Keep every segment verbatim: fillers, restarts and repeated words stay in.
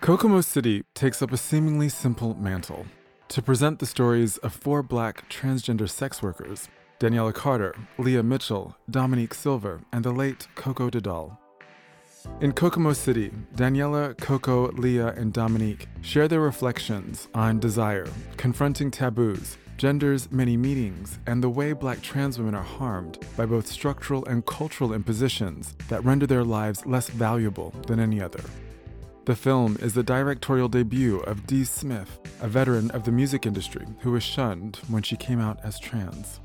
Kokomo City takes up a seemingly simple mantle to present the stories of four black transgender sex workers, Daniella Carter, Liyah Mitchell, Dominique Silver, and the late Koko Da Doll. In Kokomo City, Daniella, Koko, Liyah, and Dominique share their reflections on desire, confronting taboos, gender's many meanings, and the way black trans women are harmed by both structural and cultural impositions that render their lives less valuable than any other. The film is the directorial debut of D Smith, a veteran of the music industry who was shunned when she came out as trans.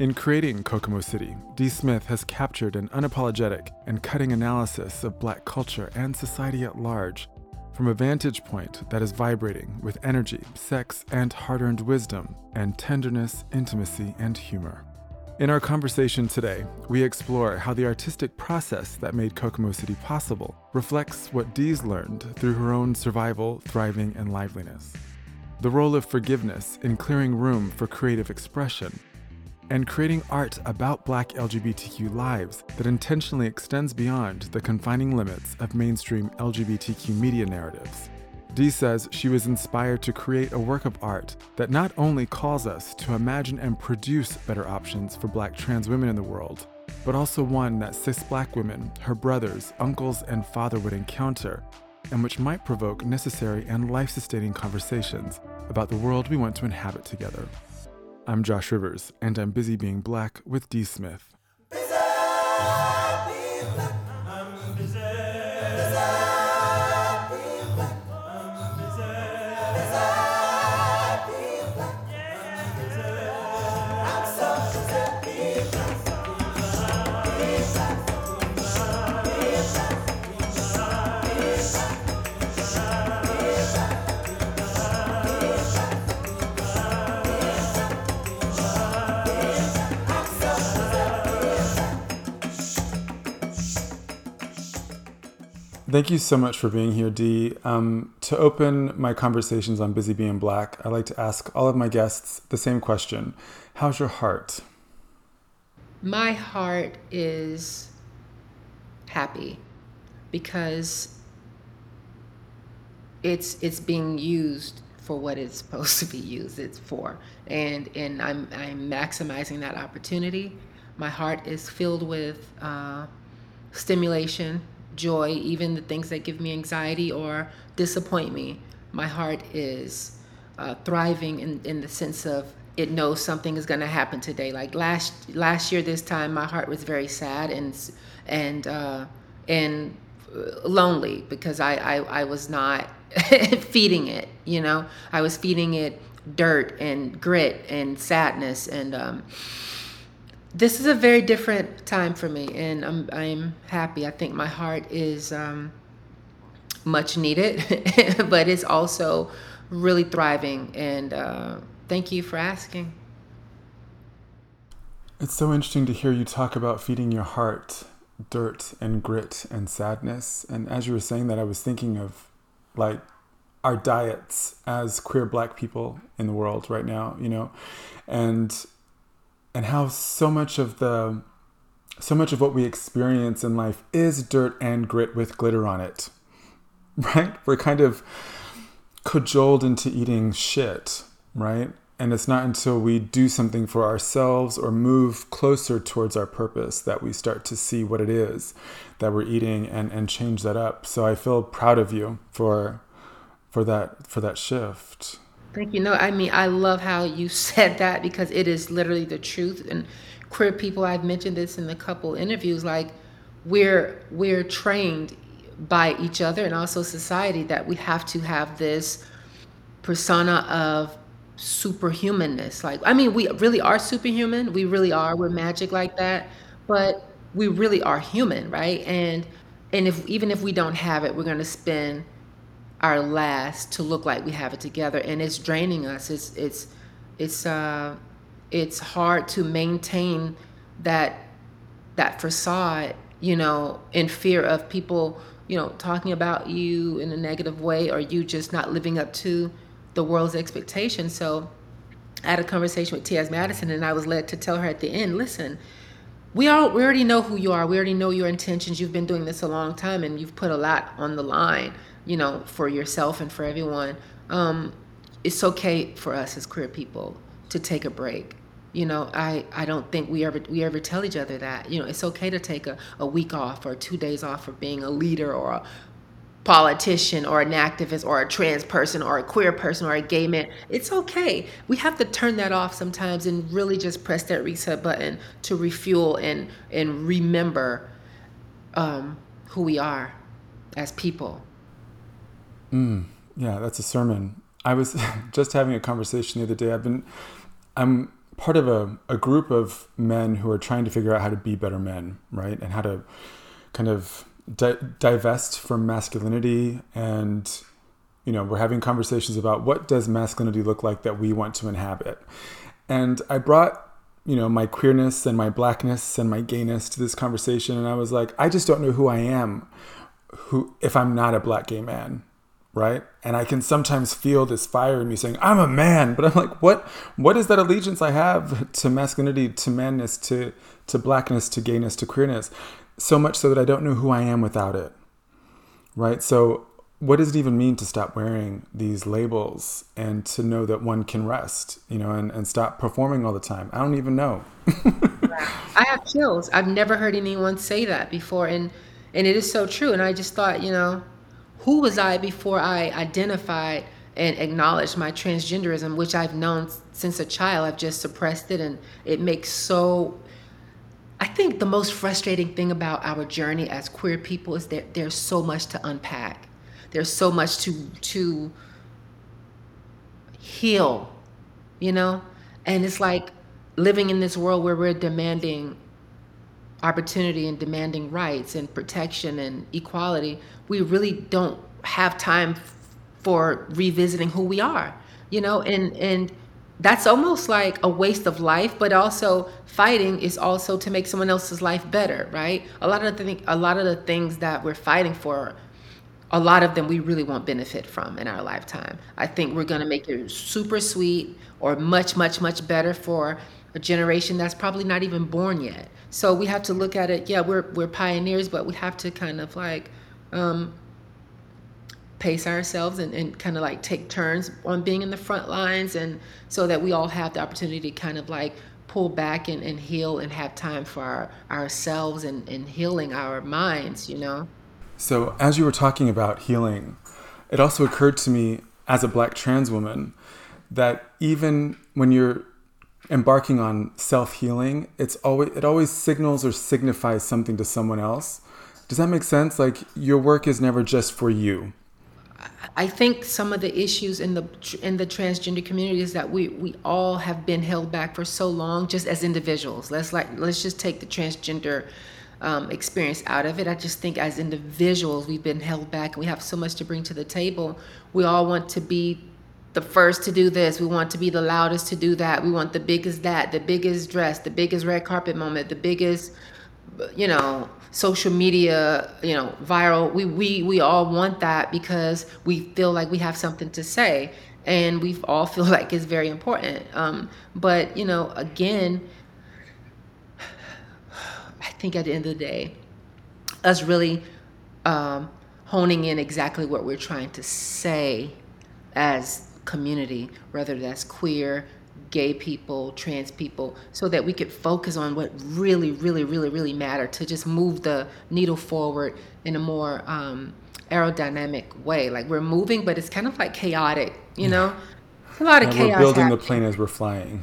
In creating Kokomo City, D Smith has captured an unapologetic and cutting analysis of black culture and society at large from a vantage point that is vibrating with energy, sex, and hard-earned wisdom, and tenderness, intimacy, and humor. In our conversation today, we explore how the artistic process that made Kokomo City possible reflects what Dee's learned through her own survival, thriving, and liveliness, the role of forgiveness in clearing room for creative expression, and creating art about Black L G B T Q lives that intentionally extends beyond the confining limits of mainstream L G B T Q media narratives. Dee says she was inspired to create a work of art that not only calls us to imagine and produce better options for black trans women in the world, but also one that cis black women, her brothers, uncles, and father would encounter, and which might provoke necessary and life-sustaining conversations about the world we want to inhabit together. I'm Josh Rivers, and I'm Busy Being Black with Dee Smith. Thank you so much for being here, Dee. Um, to open my conversations on Busy Being Black, I like to ask all of my guests the same question. How's your heart? My heart is happy because it's it's being used for what it's supposed to be used it's for. And and I'm I'm maximizing that opportunity. My heart is filled with uh, stimulation, joy, even the things that give me anxiety or disappoint me. My heart is uh, thriving in, in the sense of it knows something is going to happen today. Like last last year this time, my heart was very sad and and uh, and lonely because I, I, I was not feeding it, you know? I was feeding it dirt and grit and sadness, and um, this is a very different time for me, and I'm I'm happy. I think my heart is um, much needed, but it's also really thriving, and uh, thank you for asking. It's so interesting to hear you talk about feeding your heart dirt and grit and sadness, and as you were saying that, I was thinking of, like, our diets as queer Black people in the world right now, you know, and And how so much of the, so much of what we experience in life is dirt and grit with glitter on it, right? We're kind of cajoled into eating shit, right? And it's not until we do something for ourselves or move closer towards our purpose that we start to see what it is that we're eating and, and change that up. So I feel proud of you for for that for that shift. Thank you. No, I mean, I love how you said that because it is literally the truth. And queer people, I've mentioned this in a couple interviews, like we're we're trained by each other and also society that we have to have this persona of superhumanness. Like, I mean, we really are superhuman. We really are. We're magic like that. But we really are human, right? And and if even if we don't have it, we're going to spend our last to look like we have it together, and it's draining us. It's it's it's uh it's hard to maintain that that facade, you know, in fear of people, you know, talking about you in a negative way or you just not living up to the world's expectations. So I had a conversation with T S Madison, and I was led to tell her at the end, listen, we all we already know who you are. We already know your intentions. You've been doing this a long time, and you've put a lot on the line, you know, for yourself and for everyone. Um, it's okay for us as queer people to take a break. You know, I, I don't think we ever we ever tell each other that. You know, it's okay to take a, a week off or two days off for being a leader or a politician or an activist or a trans person or a queer person or a gay man. It's okay. We have to turn that off sometimes and really just press that reset button to refuel and and remember um, who we are as people. Mm, yeah, that's a sermon. I was just having a conversation the other day. I've been, I'm part of a, a group of men who are trying to figure out how to be better men, right? And how to kind of Di- divest from masculinity, and you know, we're having conversations about what does masculinity look like that we want to inhabit. And I brought, you know, my queerness and my blackness and my gayness to this conversation, and I was like, I just don't know who I am, who if I'm not a black gay man, right? And I can sometimes feel this fire in me saying, I'm a man, but I'm like, what? What is that allegiance I have to masculinity, to manness, to to blackness, to gayness, to queerness? So much so that I don't know who I am without it, right? So what does it even mean to stop wearing these labels and to know that one can rest, you know, and, and stop performing all the time? I don't even know. I have chills. I've never heard anyone say that before. And, and it is so true. And I just thought, you know, who was I before I identified and acknowledged my transgenderism, which I've known since a child? I've just suppressed it. And it makes so... I think the most frustrating thing about our journey as queer people is that there's so much to unpack. There's so much to to heal, you know? And it's like living in this world where we're demanding opportunity and demanding rights and protection and equality. We really don't have time for revisiting who we are, you know? And and. That's almost like a waste of life, but also fighting is also to make someone else's life better, right? A lot of the thing, a lot of the things that we're fighting for, a lot of them we really won't benefit from in our lifetime. I think we're going to make it super sweet or much, much, much better for a generation that's probably not even born yet. So we have to look at it. Yeah, we're we're pioneers, but we have to kind of like um, pace ourselves and, and kind of like take turns on being in the front lines, and so that we all have the opportunity to kind of like pull back and, and heal and have time for our, ourselves and, and healing our minds, you know? So as you were talking about healing, it also occurred to me as a black trans woman that even when you're embarking on self-healing, it's always it always signals or signifies something to someone else. Does that make sense? Like your work is never just for you. I think some of the issues in the in the transgender community is that we, we all have been held back for so long, just as individuals. Let's like let's just take the transgender um, experience out of it. I just think as individuals we've been held back, and we have so much to bring to the table. We all want to be the first to do this. We want to be the loudest to do that. We want the biggest that, the biggest dress, the biggest red carpet moment, the biggest, you know, social media, you know, viral. We, we we all want that because we feel like we have something to say, and we all feel like it's very important. Um, but, you know, again, I think at the end of the day, us really um, honing in exactly what we're trying to say as community, whether that's queer, gay people, trans people, so that we could focus on what really, really, really, really mattered, to just move the needle forward in a more um, aerodynamic way. Like, we're moving, but it's kind of like chaotic, you know? It's a lot of and chaos. We're building happening. The plane as we're flying.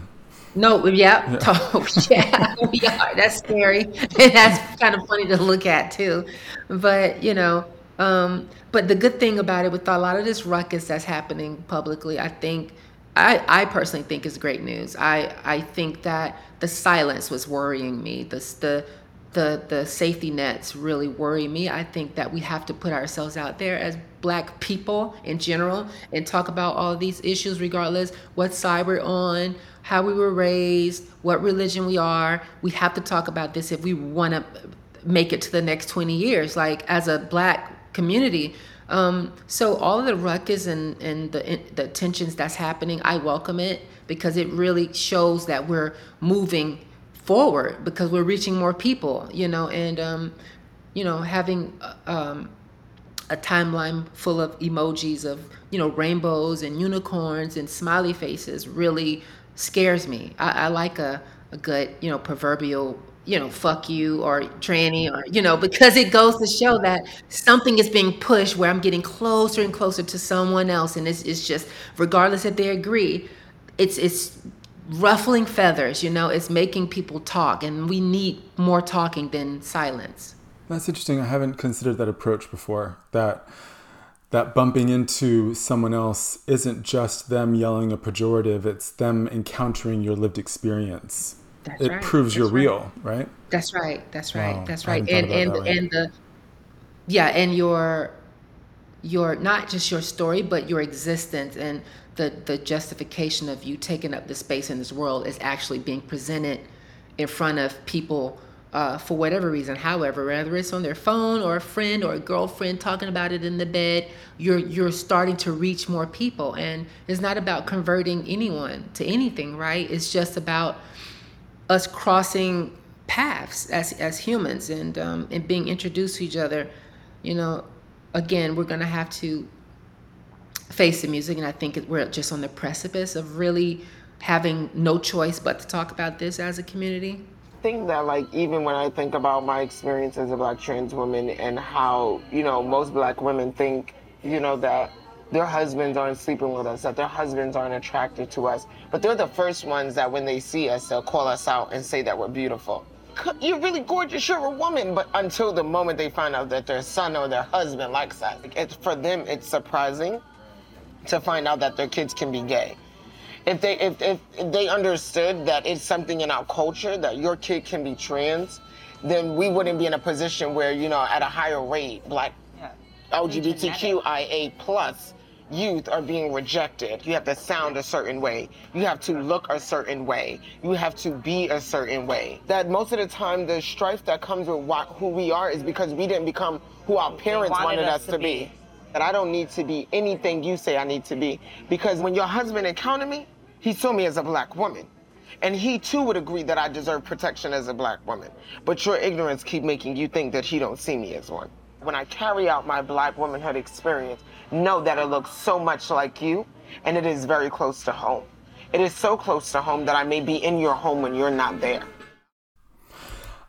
No, yeah. Yeah, oh, yeah, we are. That's scary. And that's kind of funny to look at, too. But, you know, um, but the good thing about it, with a lot of this ruckus that's happening publicly, I think, I, I personally think is great news. I, I think that the silence was worrying me. The, the the the safety nets really worry me. I think that we have to put ourselves out there as Black people in general and talk about all these issues, regardless what side we're on, how we were raised, what religion we are. We have to talk about this if we want to make it to the next twenty years, like as a Black community. Um, so all of the ruckus and, and the, the tensions that's happening, I welcome it, because it really shows that we're moving forward, because we're reaching more people, you know, and, um, you know, having um, a timeline full of emojis of, you know, rainbows and unicorns and smiley faces really scares me. I, I like a, a good, you know, proverbial, you know, fuck you or tranny, or, you know, because it goes to show that something is being pushed where I'm getting closer and closer to someone else. And it's, it's just, regardless if they agree, it's it's ruffling feathers, you know, it's making people talk, and we need more talking than silence. That's interesting. I haven't considered that approach before, that that bumping into someone else isn't just them yelling a pejorative, it's them encountering your lived experience. That's it right. proves That's you're right. real, right? That's right. That's right. Wow. That's right. And and that and the yeah, and your your not just your story, but your existence, and the the justification of you taking up the space in this world is actually being presented in front of people uh, for whatever reason. However, whether it's on their phone or a friend or a girlfriend talking about it in the bed, you're you're starting to reach more people, and it's not about converting anyone to anything, right? It's just about us crossing paths as as humans, and um, and being introduced to each other. You know, again, we're gonna have to face the music, and I think we're just on the precipice of really having no choice but to talk about this as a community. I think that, like, even when I think about my experience as a Black trans woman, and how, you know, most Black women think, you know, that their husbands aren't sleeping with us, that their husbands aren't attracted to us. But they're the first ones that when they see us, they'll call us out and say that we're beautiful. You're really gorgeous, you're a woman. But until the moment they find out that their son or their husband likes us, it's, for them, it's surprising to find out that their kids can be gay. If they, if, if, if they understood that it's something in our culture, that your kid can be trans, then we wouldn't be in a position where, you know, at a higher rate, Black yeah. LGBTQIA plus youth are being rejected. You have to sound a certain way. You have to look a certain way. You have to be a certain way. That most of the time, the strife that comes with what, who we are is because we didn't become who our parents wanted, wanted us to be. be. That I don't need to be anything you say I need to be. Because when your husband encountered me, he saw me as a Black woman. And he too would agree that I deserve protection as a Black woman. But your ignorance keep making you think that he don't see me as one. When I carry out my Black womanhood experience, know that it looks so much like you, and it is very close to home. It is so close to home that I may be in your home when you're not there.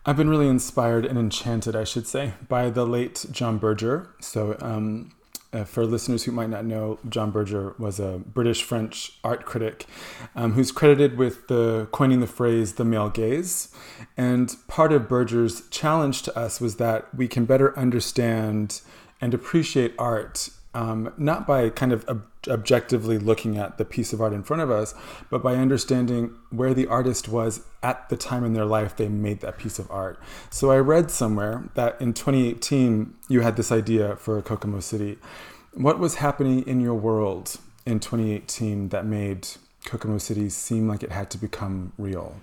I've been really inspired and enchanted, I should say, by the late John Berger. So um, for listeners who might not know, John Berger was a British-French art critic um, who's credited with the coining the phrase, the male gaze. And part of Berger's challenge to us was that we can better understand and appreciate art, Um, not by kind of ob- objectively looking at the piece of art in front of us, but by understanding where the artist was at the time in their life they made that piece of art. So I read somewhere that in twenty eighteen, you had this idea for Kokomo City. What was happening in your world in twenty eighteen that made Kokomo City seem like it had to become real?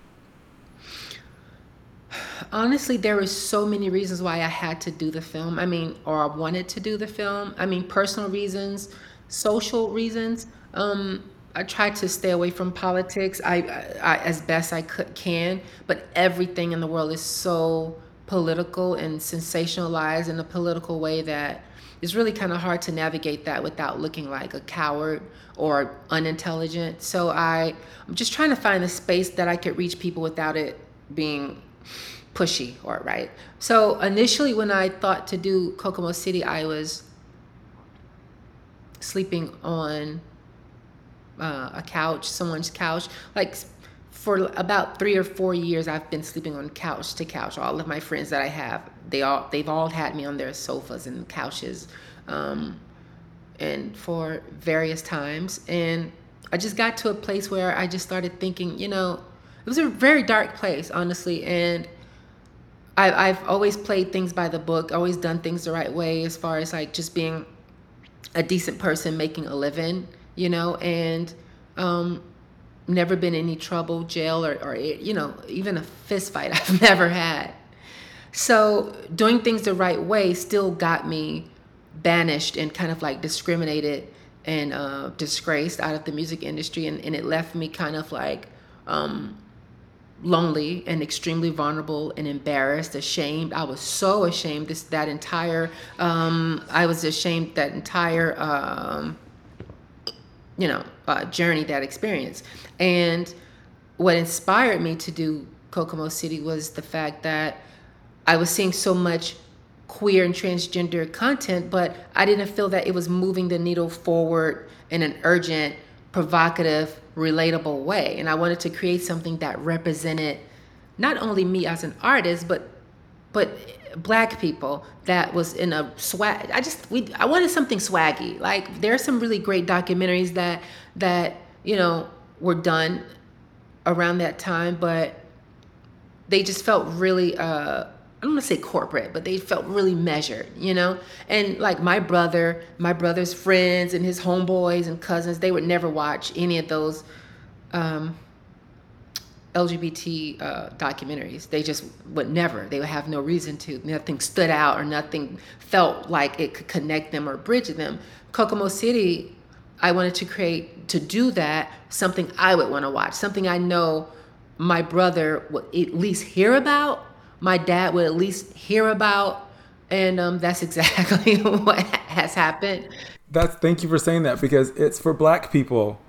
Honestly, there were so many reasons why I had to do the film. I mean, or I wanted to do the film. I mean, personal reasons, social reasons. Um, I tried to stay away from politics I, I, I, as best I could, can, but everything in the world is so political and sensationalized in a political way that it's really kind of hard to navigate that without looking like a coward or unintelligent. So I, I'm just trying to find a space that I could reach people without it being pushy or right. So initially when I thought to do Kokomo City, I was sleeping on uh, a couch, someone's couch. Like for about three or four years, I've been sleeping on couch to couch. All of my friends that I have, they all, they've all had me on their sofas and couches, um, and for various times. And I just got to a place where I just started thinking, you know, it was a very dark place, honestly. And I, I've always played things by the book, always done things the right way as far as like just being a decent person making a living, you know, and um, never been in any trouble, jail, or, or, you know, even a fist fight I've never had. So doing things the right way still got me banished and kind of like discriminated and uh, disgraced out of the music industry. And, and it left me kind of like um, lonely and extremely vulnerable and embarrassed, ashamed. I was so ashamed. This, that entire, um, I was ashamed that entire, um, you know, uh, journey, that experience. And what inspired me to do Kokomo City was the fact that I was seeing so much queer and transgender content, but I didn't feel that it was moving the needle forward in an urgent, provocative, relatable way. And I wanted to create something that represented not only me as an artist, but but Black people that was in a swag. I just we I wanted something swaggy. Like there are some really great documentaries that that you know were done around that time, but they just felt really. Uh, I don't want to say corporate, but they felt really measured, you know? And like my brother, my brother's friends and his homeboys and cousins, they would never watch any of those um, L G B T uh, documentaries. They just would never, they would have no reason to. Nothing stood out or nothing felt like it could connect them or bridge them. Kokomo City, I wanted to create, to do that, something I would want to watch, something I know my brother would at least hear about, my dad would at least hear about, and um, that's exactly what has happened. That's thank you for saying that, because it's for Black people.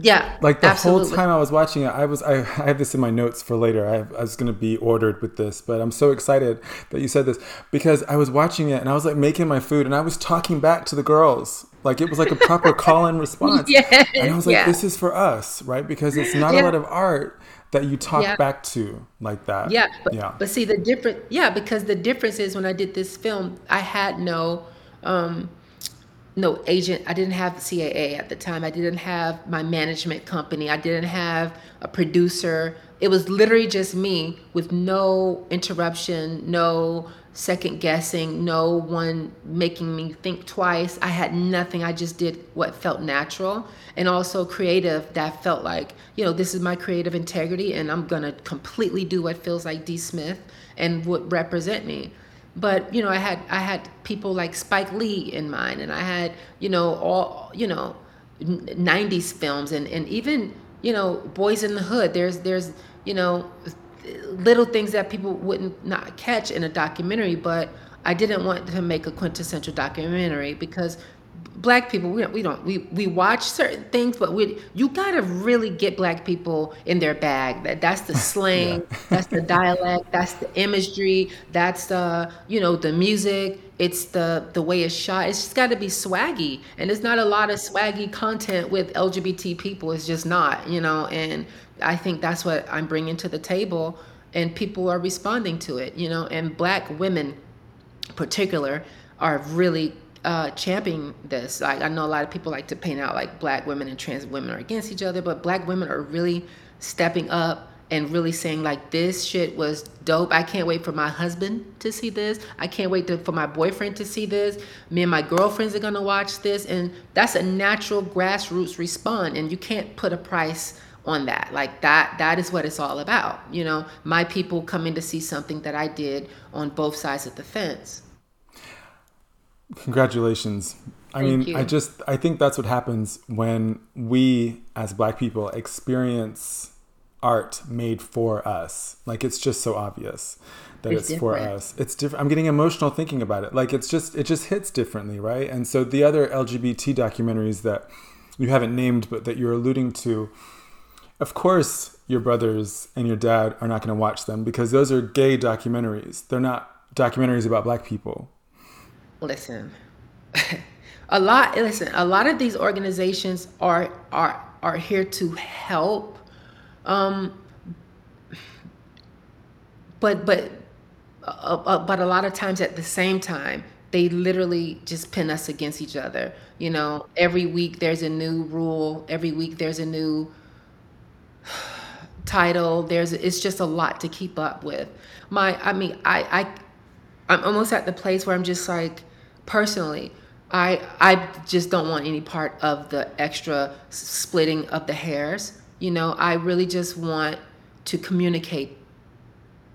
Yeah, like the absolutely. Whole time I was watching it, I was I, I have this in my notes for later. I, I was gonna be ordered with this, but I'm so excited that you said this, because I was watching it and I was like making my food and I was talking back to the girls. Like it was like a proper call and response. Yes. And I was like, yeah. This is for us, right? Because it's not yeah. a lot of art that you talk yeah. back to like that. Yeah but, yeah. but see the difference. Yeah. Because the difference is when I did this film, I had no, um, no agent. I didn't have C A A at the time. I didn't have my management company. I didn't have a producer. It was literally just me with no interruption, no second guessing, no one making me think twice. I had nothing. I just did what felt natural and also creative, that felt like, you know, this is my creative integrity and I'm going to completely do what feels like D Smith and would represent me. But, you know, I had I had people like Spike Lee in mind, and I had, you know, all, you know, nineties films and, and even, you know, Boys in the Hood. There's there's, you know, little things that people wouldn't not catch in a documentary, but I didn't want to make a quintessential documentary because Black people, we don't, we don't we we watch certain things, but we you gotta really get Black people in their bag. That that's the slang, yeah. That's the dialect, that's the imagery, that's the you know the music. It's the the way it's shot. It's just gotta be swaggy, and there's not a lot of swaggy content with L G B T people. It's just not, you know. And I think that's what I'm bringing to the table, and people are responding to it, you know. And Black women, in particular, are really uh, championing this. Like I know a lot of people like to paint out like Black women and trans women are against each other, but Black women are really stepping up and really saying like, this shit was dope. I can't wait for my husband to see this. I can't wait to, for my boyfriend to see this. Me and my girlfriends are gonna watch this, and that's a natural grassroots response, and you can't put a price on that. Like that that is what it's all about, you know, my people coming to see something that I did on both sides of the fence. Congratulations. I Thank mean you. I just I think that's what happens when we as Black people experience art made for us. Like, it's just so obvious that it's, it's for us. It's different. I'm getting emotional thinking about it. Like, it's just, it just hits differently, right? And so the other L G B T documentaries that you haven't named, but that you're alluding to, of course your brothers and your dad are not going to watch them, because those are gay documentaries. They're not documentaries about Black people. Listen, a lot, listen, a lot of these organizations are, are, are here to help. Um, but, but, uh, uh, but a lot of times at the same time, they literally just pin us against each other. You know, every week there's a new rule. Every week there's a new title. There's, it's just a lot to keep up with. My, I mean, I, I, I'm almost at the place where I'm just like, personally, I, I just don't want any part of the extra splitting of the hairs. You know, I really just want to communicate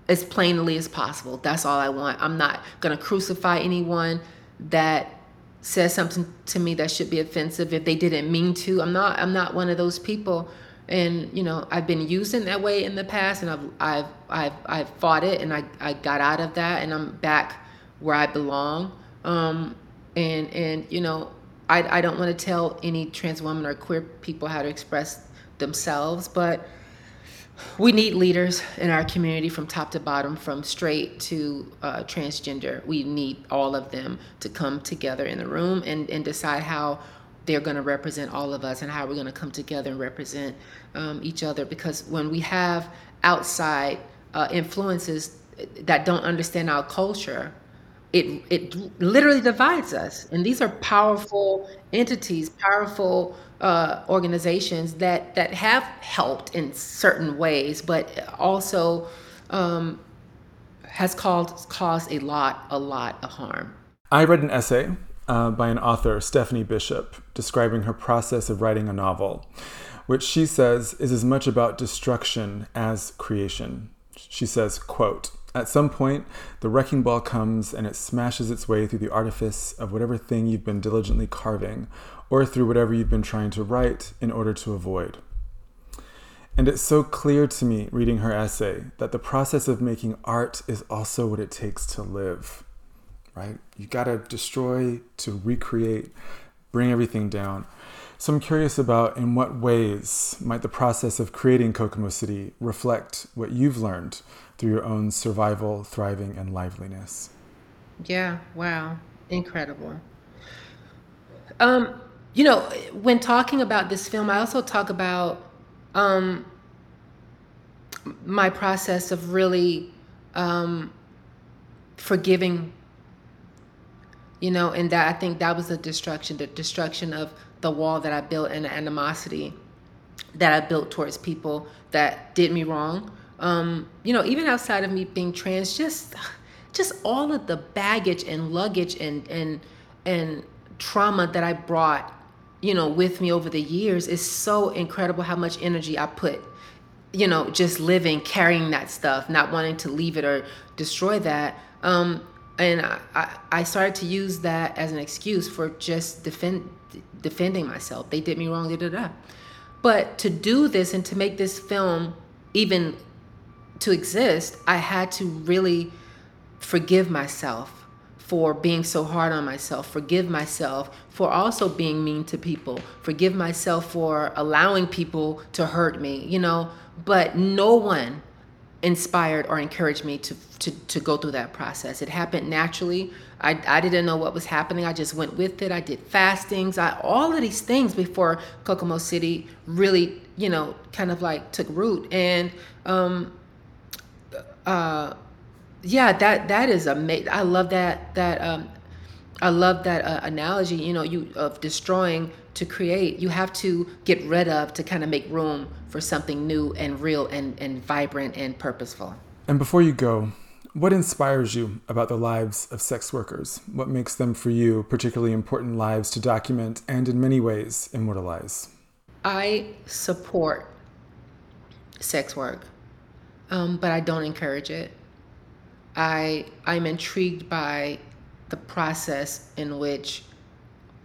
as plainly as possible. That's all I want. I'm not going to crucify anyone that says something to me that should be offensive if they didn't mean to. I'm not, I'm not one of those people. And, you know, I've been used in that way in the past, and I've, I've, I've, I've fought it, and I, I got out of that, and I'm back where I belong. Um, and, and, you know, I, I don't want to tell any trans women or queer people how to express themselves, but we need leaders in our community from top to bottom, from straight to uh, transgender. We need all of them to come together in the room and, and decide how they're going to represent all of us and how we're going to come together and represent um, each other. Because when we have outside uh, influences that don't understand our culture, it it literally divides us. And these are powerful entities, powerful Uh, organizations that, that have helped in certain ways, but also um, has caused caused a lot, a lot of harm. I read an essay uh, by an author, Stephanie Bishop, describing her process of writing a novel, which she says is as much about destruction as creation. She says, quote, "At some point, the wrecking ball comes and it smashes its way through the artifice of whatever thing you've been diligently carving, or through whatever you've been trying to write in order to avoid." And it's so clear to me, reading her essay, that the process of making art is also what it takes to live, right? You gotta destroy to recreate, bring everything down. So I'm curious about, in what ways might the process of creating Kokomo City reflect what you've learned through your own survival, thriving, and liveliness? Yeah, wow, incredible. Um, you know, when talking about this film, I also talk about um, my process of really um, forgiving, you know, and that I think that was the destruction, the destruction of the wall that I built, and the animosity that I built towards people that did me wrong. Um, you know, even outside of me being trans, just, just all of the baggage and luggage and, and, and, trauma that I brought, you know, with me over the years is so incredible how much energy I put, you know, just living, carrying that stuff, not wanting to leave it or destroy that. Um, and I, I started to use that as an excuse for just defend, defending myself. They did me wrong, da da da. But to do this and to make this film even to exist, I had to really forgive myself for being so hard on myself, forgive myself for also being mean to people, forgive myself for allowing people to hurt me, you know, but no one inspired or encouraged me to, to, to go through that process. It happened naturally. I, I didn't know what was happening. I just went with it. I did fastings, I, all of these things before Kokomo City really, you know, kind of like took root. And, um, uh, yeah, that that is amazing. I love that that um, I love that uh, analogy. You know, you of destroying to create. You have to get rid of to kind of make room for something new and real and, and vibrant and purposeful. And before you go, what inspires you about the lives of sex workers? What makes them for you particularly important lives to document and in many ways immortalize? I support sex work, um, but I don't encourage it. I, I'm intrigued by the process in which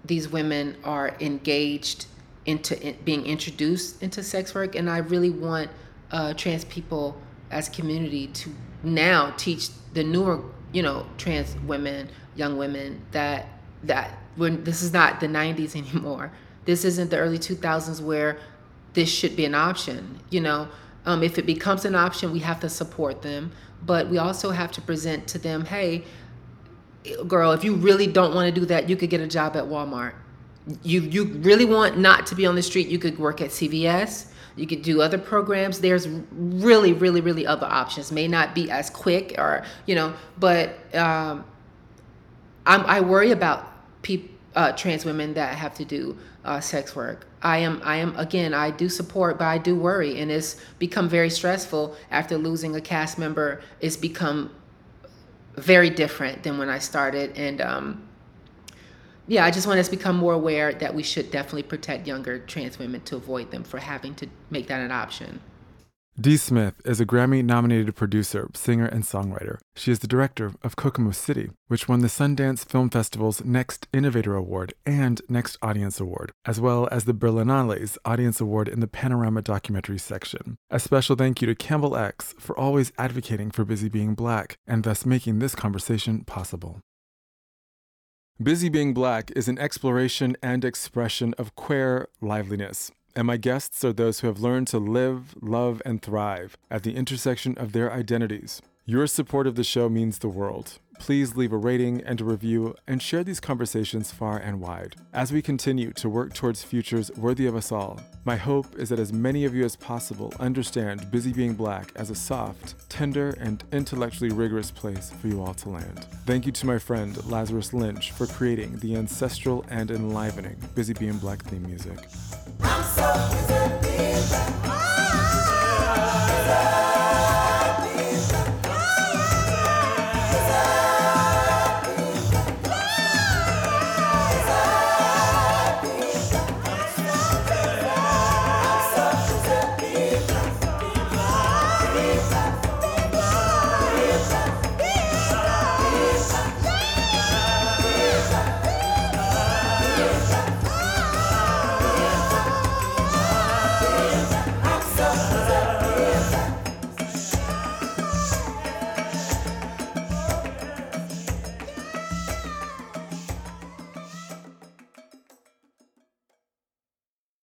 these women are engaged into in, being introduced into sex work. And I really want uh, trans people as community to now teach the newer, you know, trans women, young women, that that when this is not the nineties anymore. This isn't the early two thousands where this should be an option. You know, um, if it becomes an option, we have to support them, but we also have to present to them, hey, girl, if you really don't want to do that, you could get a job at Walmart. You you really want not to be on the street, you could work at C V S. You could do other programs. There's really, really, really other options. May not be as quick or, you know, but um, I'm, I worry about people, uh, trans women that have to do uh, sex work. I am, I am again, I do support, but I do worry. And it's become very stressful after losing a cast member. It's become very different than when I started. And um, yeah, I just want us to become more aware that we should definitely protect younger trans women to avoid them for having to make that an option. D Smith is a Grammy-nominated producer, singer, and songwriter. She is the director of Kokomo City, which won the Sundance Film Festival's Next Innovator Award and Next Audience Award, as well as the Berlinale's Audience Award in the Panorama Documentary section. A special thank you to Campbell X for always advocating for Busy Being Black and thus making this conversation possible. Busy Being Black is an exploration and expression of queer liveliness. And my guests are those who have learned to live, love, and thrive at the intersection of their identities. Your support of the show means the world. Please leave a rating and a review and share these conversations far and wide. As we continue to work towards futures worthy of us all, my hope is that as many of you as possible understand Busy Being Black as a soft, tender, and intellectually rigorous place for you all to land. Thank you to my friend Lazarus Lynch for creating the ancestral and enlivening Busy Being Black theme music. I'm so busy being black.